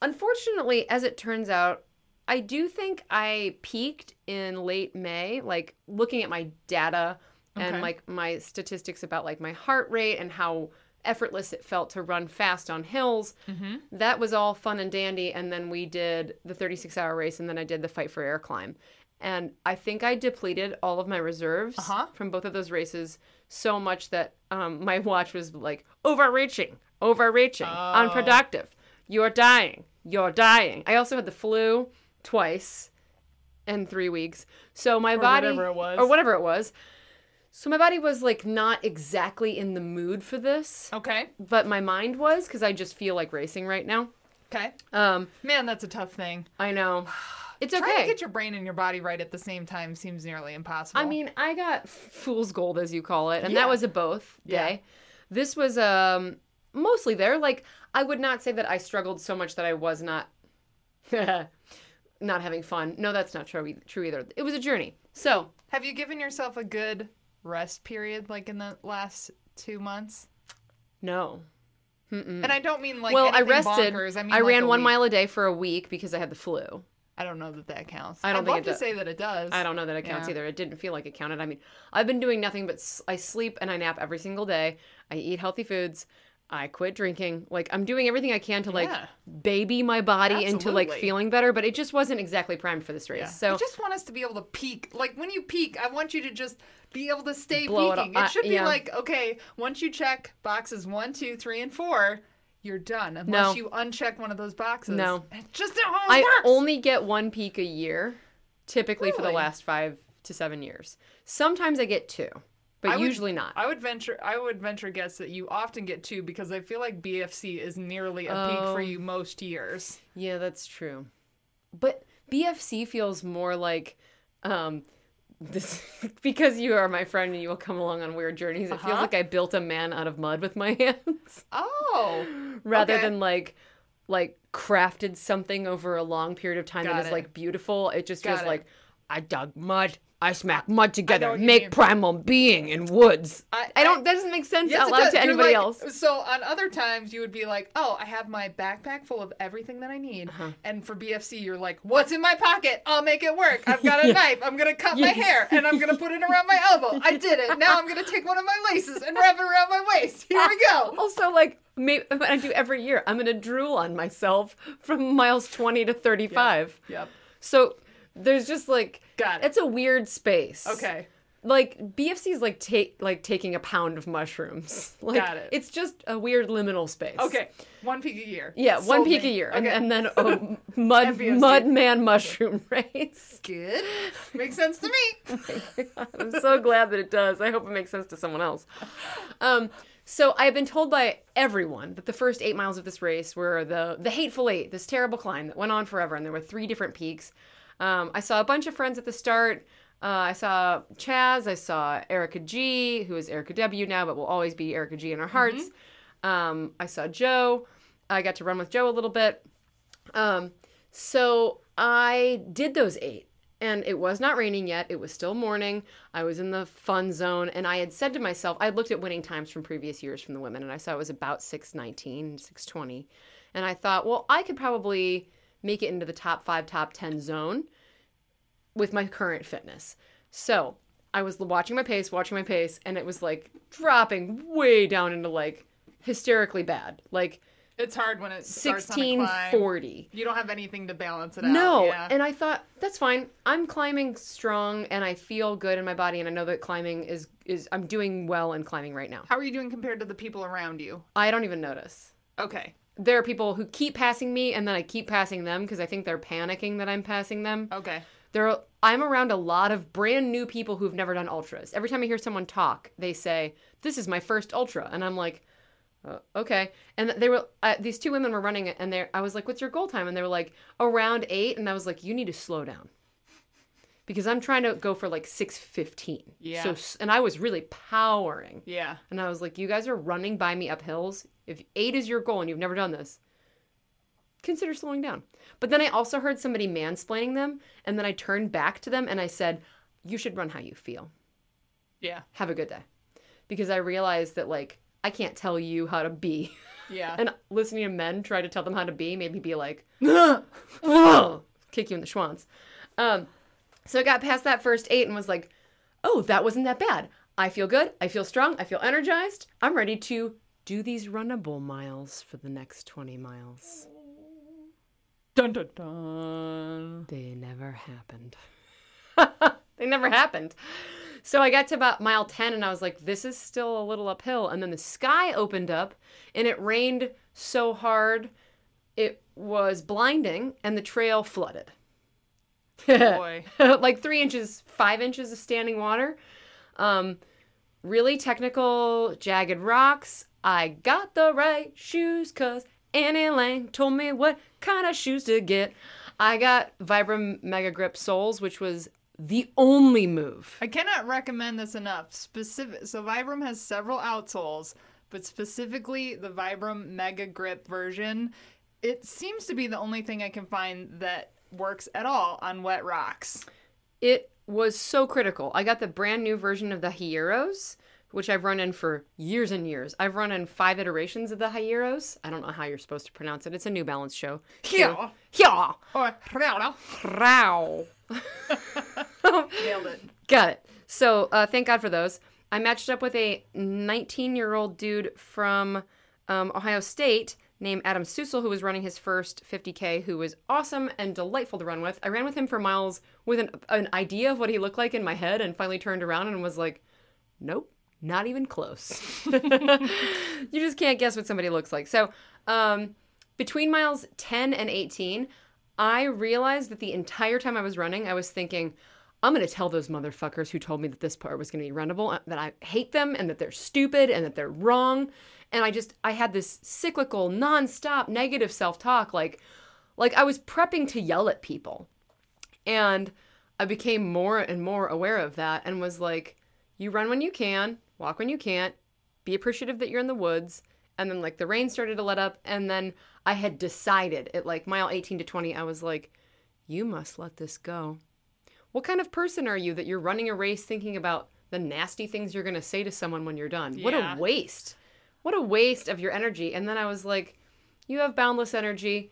Unfortunately, as it turns out, I do think I peaked in late May, like looking at my data okay. and like my statistics about like my heart rate and how effortless it felt to run fast on hills. Mm-hmm. That was all fun and dandy. And then we did the thirty-six hour race, and then I did the Fight for Air climb. And I think I depleted all of my reserves uh-huh. from both of those races so much that um, my watch was like, overreaching, overreaching, oh. unproductive. You're dying. You're dying. I also had the flu twice in three weeks. So my or body... Or whatever it was. Or whatever it was. So my body was, like, not exactly in the mood for this. Okay. But my mind was, because I just feel like racing right now. Okay. Um, Man, that's a tough thing. I know. It's okay. Trying to get your brain and your body right at the same time seems nearly impossible. I mean, I got fool's gold, as you call it, and yeah. that was a both day. Yeah. This was um, mostly there. Like, I would not say that I struggled so much that I was not not having fun. No, that's not true, true either. It was a journey. So, have you given yourself a good rest period, like, in the last two months? No. Mm-mm. And I don't mean, like, well, anything I rested. Bonkers. I mean, I like ran one week. mile a day for a week because I had the flu. I don't know that that counts. I don't I'd think love it to does. say that it does. I don't know that it counts yeah. either. It didn't feel like it counted. I mean, I've been doing nothing but s- I sleep and I nap every single day. I eat healthy foods. I quit drinking. Like, I'm doing everything I can to, like, yeah. baby my body Absolutely. into, like, feeling better. But it just wasn't exactly primed for this race. Yeah. So I just want us to be able to peak. Like, when you peak, I want you to just be able to stay peaking. It, it should uh, be yeah. like, okay, once you check boxes one, two, three, and four... You're done unless no. you uncheck one of those boxes. No. It's just not how it I works. I only get one peak a year, typically really? for the last five to seven years. Sometimes I get two, but I usually would, not. I would venture I would venture guess that you often get two because I feel like B F C is nearly a um, peak for you most years. Yeah, that's true. But B F C feels more like... Um, This, because you are my friend and you will come along on weird journeys. It uh-huh. feels like I built a man out of mud with my hands. Oh, rather okay. than like, like crafted something over a long period of time Got that it. is like beautiful. It just Got feels it. like I dug mud, I smack mud together, make primal being in woods. I, I, I don't. That doesn't make sense yes, out loud to anybody like, else. So on other times you would be like, oh, I have my backpack full of everything that I need, uh-huh. and for B F C you're like, what's in my pocket? I'll make it work. I've got a yeah. knife. I'm gonna cut yes. my hair and I'm gonna put it around my elbow. I did it. Now I'm gonna take one of my laces and wrap it around my waist. Here we go. Also, like, maybe what I do every year, I'm gonna drool on myself from miles twenty to thirty-five. Yep. yep. So. There's just, like... Got it. It's a weird space. Okay. Like, B F C is, like, take like taking a pound of mushrooms. Like, Got it. It's just a weird liminal space. Okay. One peak a year. Yeah, Sold one peak me. a year. Okay. And, and then a mud, mud man mushroom race. Good. Makes sense to me. Oh my God. I'm so glad that it does. I hope it makes sense to someone else. Um... So I've been told by everyone that the first eight miles of this race were the the hateful eight, this terrible climb that went on forever, and there were three different peaks. Um, I saw a bunch of friends at the start. Uh, I saw Chaz. I saw Erica G, who is Erica W now, but will always be Erica G in our hearts. Mm-hmm. Um, I saw Joe. I got to run with Joe a little bit. Um, so I did those eight. And it was not raining yet. It was still morning. I was in the fun zone. And I had said to myself, I looked at winning times from previous years from the women. And I saw it was about six nineteen, six twenty. And I thought, well, I could probably make it into the top five, top ten zone with my current fitness. So I was watching my pace, watching my pace. And it was like dropping way down into like hysterically bad. Like It's hard when it starts on a climb. sixteen forty. You don't have anything to balance it out. No, yeah. And I thought, that's fine. I'm climbing strong, and I feel good in my body, and I know that climbing is, is I'm doing well in climbing right now. How are you doing compared to the people around you? I don't even notice. Okay. There are people who keep passing me, and then I keep passing them because I think they're panicking that I'm passing them. Okay. There are, I'm around a lot of brand new people who've never done ultras. Every time I hear someone talk, they say, this is my first ultra, and I'm like... Uh, okay. And they were, uh, these two women were running it, and they, I was like, what's your goal time? And they were like, around eight. And I was like, you need to slow down because I'm trying to go for like six fifteen. Yeah. So, and I was really powering. Yeah. And I was like, you guys are running by me up hills. If eight is your goal and you've never done this, consider slowing down. But then I also heard somebody mansplaining them. And then I turned back to them and I said, you should run how you feel. Yeah. Have a good day. Because I realized that like, I can't tell you how to be. Yeah. And listening to men try to tell them how to be made me be like, oh, kick you in the schwanz. Um, so I got past that first eight and was like, oh, that wasn't that bad. I feel good. I feel strong. I feel energized. I'm ready to do these runnable miles for the next twenty miles. Dun, dun, dun. They never happened. They never happened. So I got to about mile ten and I was like, this is still a little uphill. And then the sky opened up and it rained so hard it was blinding and the trail flooded. Boy. Like three inches, five inches of standing water. Um, really technical, jagged rocks. I got the right shoes because Annie Lang told me what kind of shoes to get. I got Vibram Mega Grip soles, which was the only move. I cannot recommend this enough. Specific. So Vibram has several outsoles, but specifically the Vibram Mega Grip version. It seems to be the only thing I can find that works at all on wet rocks. It was so critical. I got the brand new version of the Hieros, which I've run in for years and years. I've run in five iterations of the Hieros. I don't know how you're supposed to pronounce it. It's a New Balance show. Hiero. Hiero. Or Hiero. Hiero. Nailed it. Got it. So uh, thank God for those. I matched up with a nineteen-year-old dude from um, Ohio State named Adam Sussel, who was running his first fifty K, who was awesome and delightful to run with. I ran with him for miles with an, an idea of what he looked like in my head and finally turned around and was like, nope, not even close. You just can't guess what somebody looks like. So um, between miles ten and eighteen, I realized that the entire time I was running, I was thinking, I'm going to tell those motherfuckers who told me that this part was going to be runnable, that I hate them and that they're stupid and that they're wrong. And I just, I had this cyclical, nonstop negative self-talk. Like, like I was prepping to yell at people. And I became more and more aware of that and was like, you run when you can, walk when you can't, be appreciative that you're in the woods. And then like the rain started to let up. And then I had decided at like mile eighteen to twenty, I was like, you must let this go. What kind of person are you that you're running a race thinking about the nasty things you're going to say to someone when you're done? Yeah. What a waste. What a waste of your energy. And then I was like, you have boundless energy.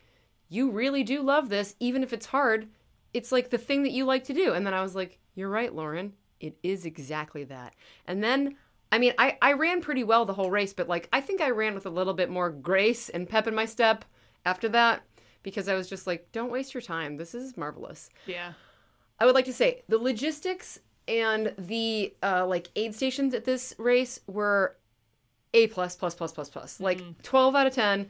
You really do love this. Even if it's hard, it's like the thing that you like to do. And then I was like, you're right, Lauren. It is exactly that. And then I mean, I, I ran pretty well the whole race, but like I think I ran with a little bit more grace and pep in my step after that because I was just like, don't waste your time. This is marvelous. Yeah. I would like to say the logistics and the uh, like aid stations at this race were A plus, plus, plus, plus, plus. Mm-hmm. Like twelve out of ten.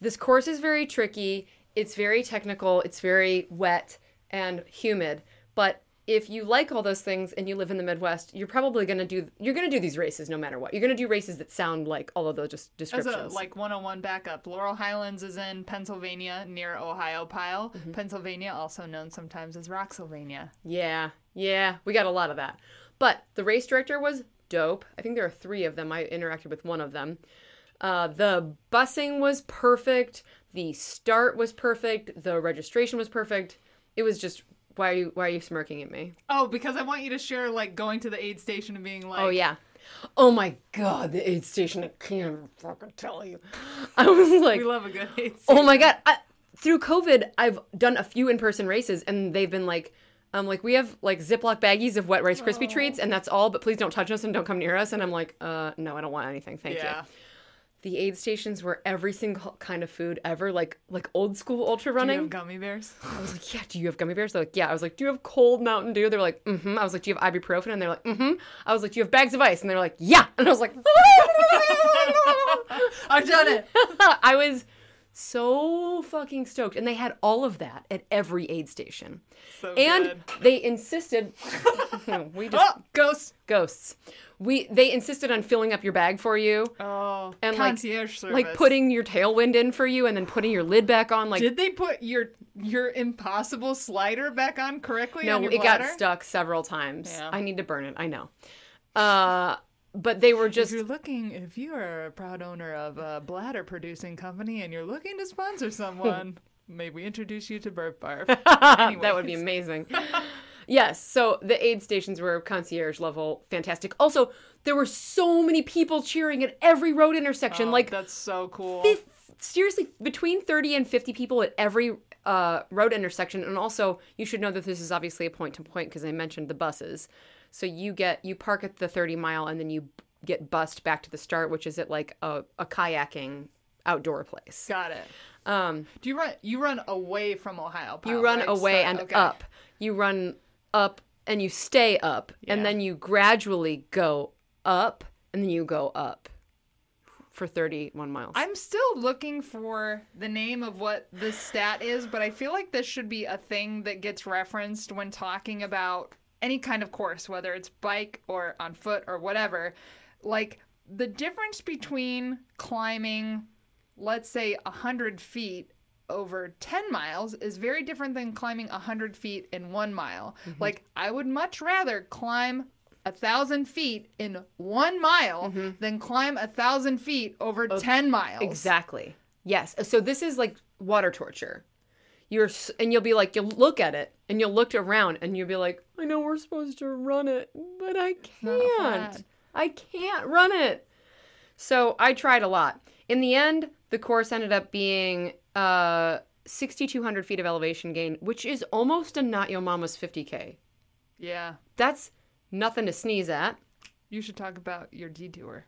This course is very tricky. It's very technical. It's very wet and humid, but if you like all those things and you live in the Midwest, you're probably going to do, you're going to do these races no matter what. You're going to do races that sound like all of those just descriptions. As a, like one oh one backup, Laurel Highlands is in Pennsylvania near Ohio Pyle. Mm-hmm. Pennsylvania, also known sometimes as Roxylvania. Yeah, yeah, we got a lot of that. But the race director was dope. I think there are three of them. I interacted with one of them. Uh, the busing was perfect. The start was perfect. The registration was perfect. It was just Why are you why are you smirking at me? Oh, because I want you to share like going to the aid station and being like, oh yeah. Oh my God, the aid station, I can't even fucking tell you. I was like, we love a good aid station. Oh my God. I, through COVID, I've done a few in-person races and they've been like, um like we have like Ziploc baggies of Wet Rice Krispie oh. treats and that's all, but please don't touch us and don't come near us. And I'm like, uh no, I don't want anything. Thank yeah. you. The aid stations were every single kind of food ever, like like old school ultra running. Do you have gummy bears? I was like, yeah, do you have gummy bears? They're like, yeah. I was like, do you have cold Mountain Dew? They're like, mm-hmm. I was like, do you have ibuprofen? And they're like, mm-hmm. I was like, do you have bags of ice? And they're like, yeah. And I was like, I've done it. I was so fucking stoked. And they had all of that at every aid station. So and good. They insisted. we just oh, ghosts. Ghosts. We they insisted on filling up your bag for you. Oh, and concierge like, service. Like putting your tailwind in for you and then putting your lid back on. Like, did they put your your impossible slider back on correctly? No, on your it bladder? Got stuck several times. Yeah. I need to burn it. I know. Uh, but they were just. If you're looking, if you are a proud owner of a bladder producing company and you're looking to sponsor someone, may we introduce you to Burp Barf? That would be amazing. Yes, so the aid stations were concierge level, fantastic. Also, there were so many people cheering at every road intersection. Oh, like that's so cool. seriously between thirty and fifty people at every uh, road intersection. And also, you should know that this is obviously a point-to-point because I mentioned the buses. So you get you park at the thirty mile and then you get bused back to the start, which is at like a, a kayaking outdoor place. Got it. Um, Do you run? You run away from Ohio Pyle, you run right? away so, and okay. up. You run up and you stay up, yeah. and then you gradually go up, and then you go up for thirty-one miles. I'm still looking for the name of what this stat is, but I feel like this should be a thing that gets referenced when talking about any kind of course, whether it's bike or on foot or whatever. Like the difference between climbing, let's say one hundred feet over ten miles is very different than climbing one hundred feet in one mile. Mm-hmm. Like, I would much rather climb one thousand feet in one mile mm-hmm. than climb one thousand feet over okay. ten miles. Exactly. Yes. So this is like water torture. You're And you'll be like, you'll look at it, and you'll look around, and you'll be like, I know we're supposed to run it, but I can't. I can't run it. So I tried a lot. In the end, the course ended up being uh, sixty-two hundred feet of elevation gain, which is almost a Not Yo Mama's fifty K. Yeah. That's nothing to sneeze at. You should talk about your detour.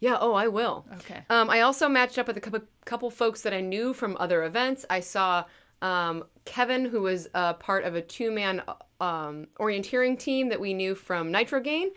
Yeah, oh, I will. Okay. Um, I also matched up with a couple folks that I knew from other events. I saw um, Kevin, who was uh, part of a two-man um, orienteering team that we knew from Nitrogain. Kevin!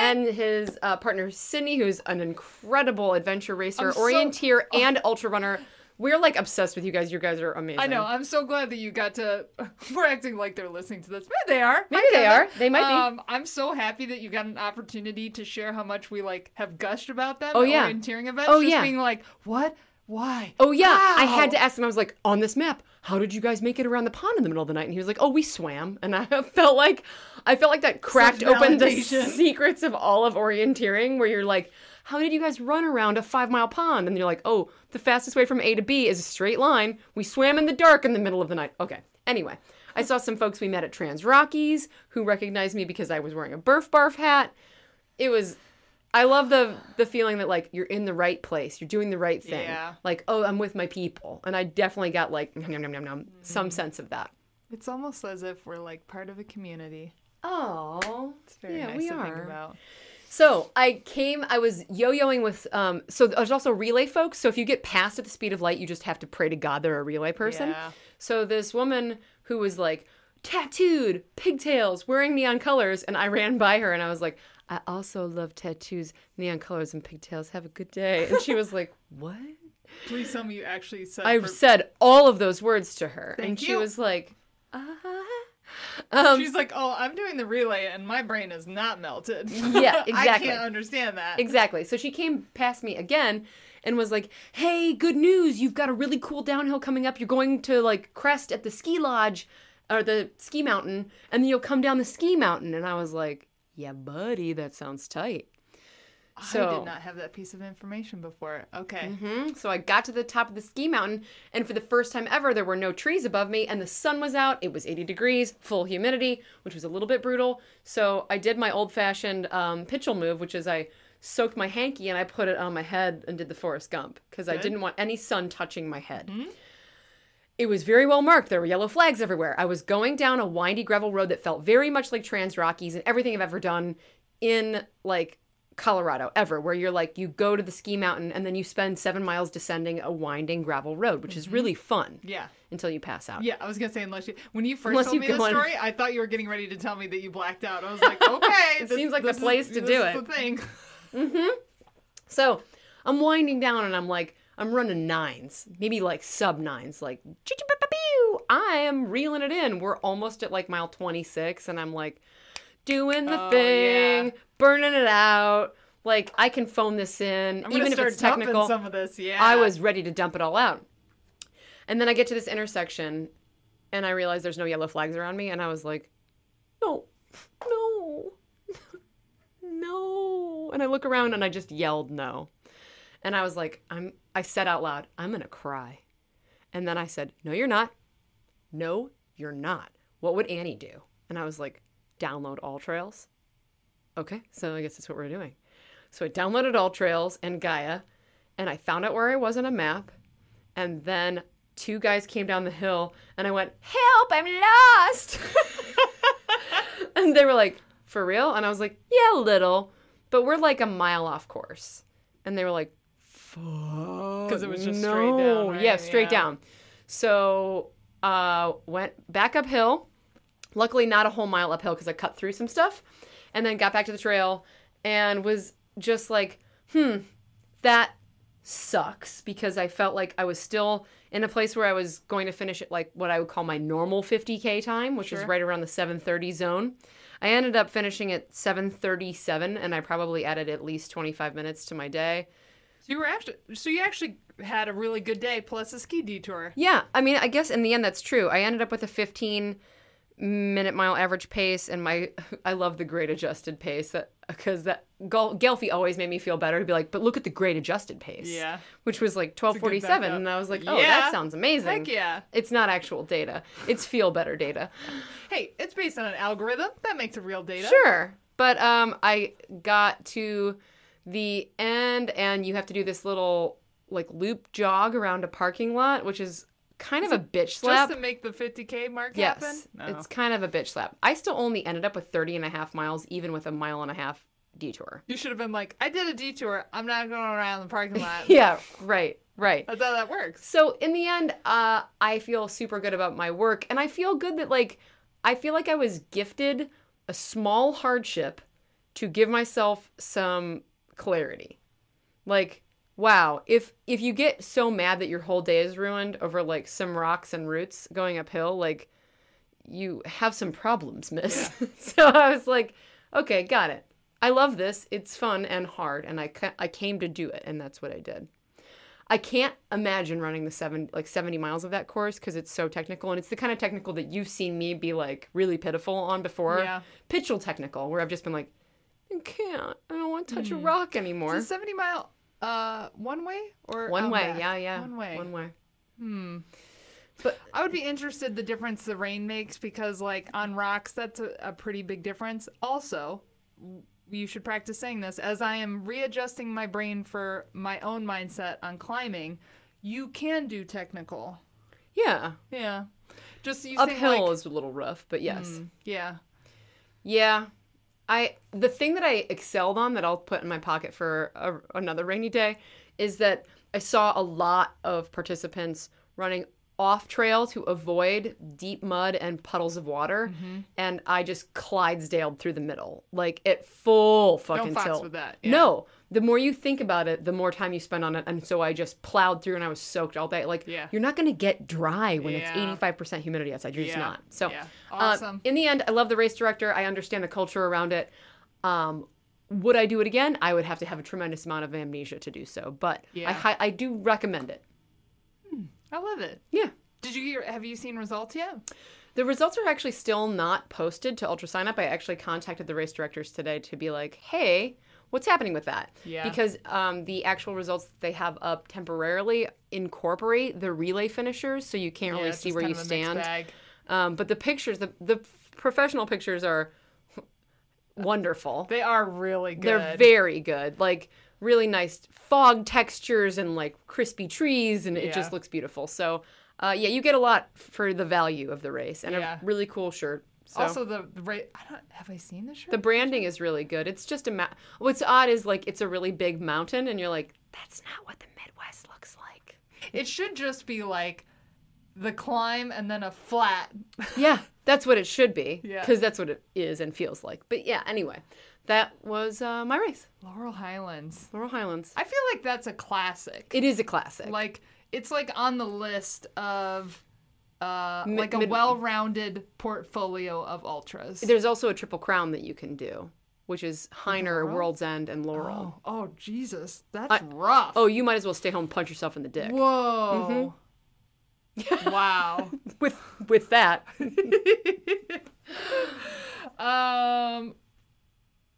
And his uh, partner, Sydney, who's an incredible adventure racer, so, orienteer, oh. and ultra runner. We're, like, obsessed with you guys. You guys are amazing. I know. I'm so glad that you got to... We're acting like they're listening to this. Maybe they are. Maybe they are. They might um, be. I'm so happy that you got an opportunity to share how much we, like, have gushed about them. Oh, yeah. Orienteering events. Oh, just yeah. Just being like, what? Why? Oh, yeah. Wow. I had to ask him. I was like, on this map, how did you guys make it around the pond in the middle of the night? And he was like, oh, we swam. And I felt like... I felt like that cracked open the secrets of all of orienteering, where you're like... How did you guys run around a five-mile pond? And you're like, oh, the fastest way from A to B is a straight line. We swam in the dark in the middle of the night. Okay. Anyway, I saw some folks we met at Trans Rockies who recognized me because I was wearing a Burf Barf hat. It was... I love the the feeling that, like, you're in the right place. You're doing the right thing. Yeah. Like, oh, I'm with my people. And I definitely got, like, nom, nom, nom, nom, nom, mm-hmm. some sense of that. It's almost as if we're, like, part of a community. Oh. It's very yeah, nice we to are. Think about. So I came, I was yo-yoing with, um, so there's also relay folks. So if you get past at the speed of light, you just have to pray to God they're a relay person. Yeah. So this woman who was like tattooed, pigtails, wearing neon colors, and I ran by her and I was like, I also love tattoos, neon colors, and pigtails. Have a good day. And she was like, what? Please tell me you actually said. I for- said all of those words to her. Thank and you. She was like, ah. Um, She's like, oh, I'm doing the relay, and my brain is not melted. Yeah, exactly. I can't understand that. Exactly. So she came past me again and was like, hey, good news. You've got a really cool downhill coming up. You're going to, like, crest at the ski lodge or the ski mountain, and then you'll come down the ski mountain. And I was like, yeah, buddy, that sounds tight. So, I did not have that piece of information before. Okay. Mm-hmm. So I got to the top of the ski mountain, and for the first time ever, there were no trees above me, and the sun was out. It was eighty degrees, full humidity, which was a little bit brutal. So I did my old-fashioned um, pitchel move, which is I soaked my hanky, and I put it on my head and did the Forrest Gump, because I didn't want any sun touching my head. Mm-hmm. It was very well marked. There were yellow flags everywhere. I was going down a windy gravel road that felt very much like Trans Rockies and everything I've ever done in, like, Colorado ever, where you're like, you go to the ski mountain and then you spend seven miles descending a winding gravel road, which is really fun. Yeah. Until you pass out. Yeah, I was going to say, unless you, when you first unless told me the story, I thought you were getting ready to tell me that you blacked out. I was like, okay. it this, seems like the place is, to do it. This is the thing. Mm-hmm. So I'm winding down and I'm like, I'm running nines, maybe like sub nines, like, I am reeling it in. We're almost at like mile twenty-six and I'm like, doing the oh, thing, yeah. burning it out. Like, I can phone this in, I'm even if it's technical. Some of this, yeah. I was ready to dump it all out. And then I get to this intersection, and I realize there's no yellow flags around me, and I was like, no, no, no. And I look around, and I just yelled no. And I was like, I'm. I said out loud, I'm going to cry. And then I said, no, you're not. No, you're not. What would Annie do? And I was like, download AllTrails. Okay, so I guess that's what we're doing. So I downloaded AllTrails and Gaia, and I found out where I was on a map, And then two guys came down the hill, and I went, help, I'm lost. And they were like, for real? And I was like, yeah, a little. But we're like a mile off course. And they were like, fuck. Because it was just no. straight down, right? Yeah, straight yeah. down. So uh, went back uphill. Luckily, not a whole mile uphill because I cut through some stuff. And then got back to the trail and was just like, hmm, that sucks. Because I felt like I was still in a place where I was going to finish at like what I would call my normal fifty K time, which sure. is right around the seven thirty zone. I ended up finishing at seven thirty-seven, and I probably added at least twenty-five minutes to my day. So you were actually, so you actually had a really good day plus a ski detour. Yeah, I mean, I guess in the end that's true. I ended up with a fifteen minute mile average pace, and my I love the grade adjusted pace that because that Gelfie always made me feel better to be like, but look at the grade adjusted pace. Yeah, which was like twelve forty-seven, and I was like, oh, yeah. that sounds amazing. Heck yeah, it's not actual data; it's feel better data. Hey, it's based on an algorithm that makes it real data. Sure, but um, I got to the end, and you have to do this little like loop jog around a parking lot, which is kind is of a bitch slap. Just to make the fifty K mark yes, happen? No. It's kind of a bitch slap. I still only ended up with thirty and a half miles, even with a mile and a half detour. You should have been like, I did a detour. I'm not going around the parking lot. Yeah, right, right. That's how that works. So in the end, uh, I feel super good about my work. And I feel good that, like, I feel like I was gifted a small hardship to give myself some clarity. Like, wow, if if you get so mad that your whole day is ruined over like some rocks and roots going uphill, like you have some problems, miss. Yeah. So I was like, okay, got it. I love this. It's fun and hard, and I, ca- I came to do it, and that's what I did. I can't imagine running the seven like seventy miles of that course because it's so technical, and it's the kind of technical that you've seen me be like really pitiful on before. Yeah. Pitchel technical, where I've just been like, I can't. I don't want to touch mm. a rock anymore. It's a seventy mile. Uh, one way or one way, back? yeah, yeah, one way, one way. Hmm. But I would be interested the difference the rain makes because, like, on rocks, that's a, a pretty big difference. Also, you should practice saying this as I am readjusting my brain for my own mindset on climbing. You can do technical. Yeah, yeah. Just you uphill like, is a little rough, but yes, mm, yeah, yeah. I the thing that I excelled on that I'll put in my pocket for a, another rainy day is that I saw a lot of participants running off trail to avoid deep mud and puddles of water, mm-hmm. and I just Clydesdaled through the middle, like at full fucking tilt. No fucks with that. Yeah. No, the more you think about it, the more time you spend on it, and so I just plowed through and I was soaked all day. Like, yeah. you're not going to get dry when yeah. it's eighty-five percent humidity outside. You're yeah. just not. So, yeah. awesome. Uh, in the end, I love the race director. I understand the culture around it. Um, would I do it again? I would have to have a tremendous amount of amnesia to do so, but yeah. I, I do recommend it. Hmm. I love it. Yeah. Did you hear, have you seen results yet? The results are actually still not posted to Ultra Sign Up. I actually contacted the race directors today to be like, hey, what's happening with that? Yeah. Because um, the actual results that they have up temporarily incorporate the relay finishers, so you can't yeah, really see where you stand. Um, but the pictures, the, the professional pictures are wonderful. They are really good. They're very good. Like, really nice fog textures and, like, crispy trees, and it yeah. just looks beautiful. So, uh, yeah, you get a lot for the value of the race, and yeah. a really cool shirt. So. Also, the, the ra- I don't, have I seen the shirt? The branding is really good. It's just a ma- what's odd is like it's a really big mountain, and you're like, that's not what the Midwest looks like. It should just be like the climb and then a flat. Yeah, that's what it should be, because yeah. that's what it is and feels like. But yeah, anyway, that was uh, my race. Laurel Highlands. Laurel Highlands. I feel like that's a classic. It is a classic. Like it's like on the list of. Uh, mid, like a mid, well-rounded portfolio of ultras. There's also a triple crown that you can do, which is Heiner, Laurel? World's End, and Laurel. Oh, oh Jesus, that's I, rough. Oh, you might as well stay home and punch yourself in the dick. Whoa. Mm-hmm. Wow. with with that. um,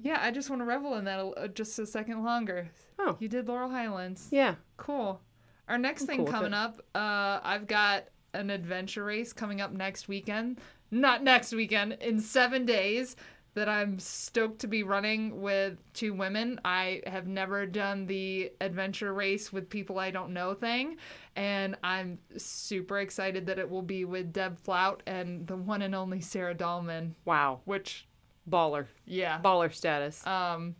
yeah, I just want to revel in that a, just a second longer. Oh. You did Laurel Highlands. Yeah. Cool. Our next I'm thing cool coming up, uh, I've got an adventure race coming up next weekend. Not next weekend, in seven days. that I'm stoked to be running with two women. I have never done the adventure race with people I don't know thing, and I'm super excited that it will be with Deb Flout and the one and only Sarah Dahlman. Wow. Which, baller. Yeah. Baller status. Um,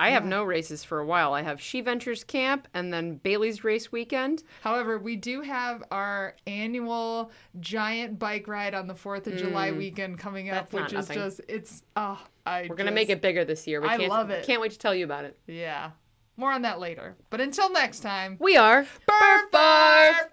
I have yeah. no races for a while. I have She Ventures Camp and then Bailey's Race Weekend. However, we do have our annual giant bike ride on the fourth of July mm, weekend coming up, which is nothing. just, it's, oh, I We're going to make it bigger this year. We I can't, love it. Can't wait to tell you about it. Yeah. More on that later. But until next time. We are Barf Barf! Barf.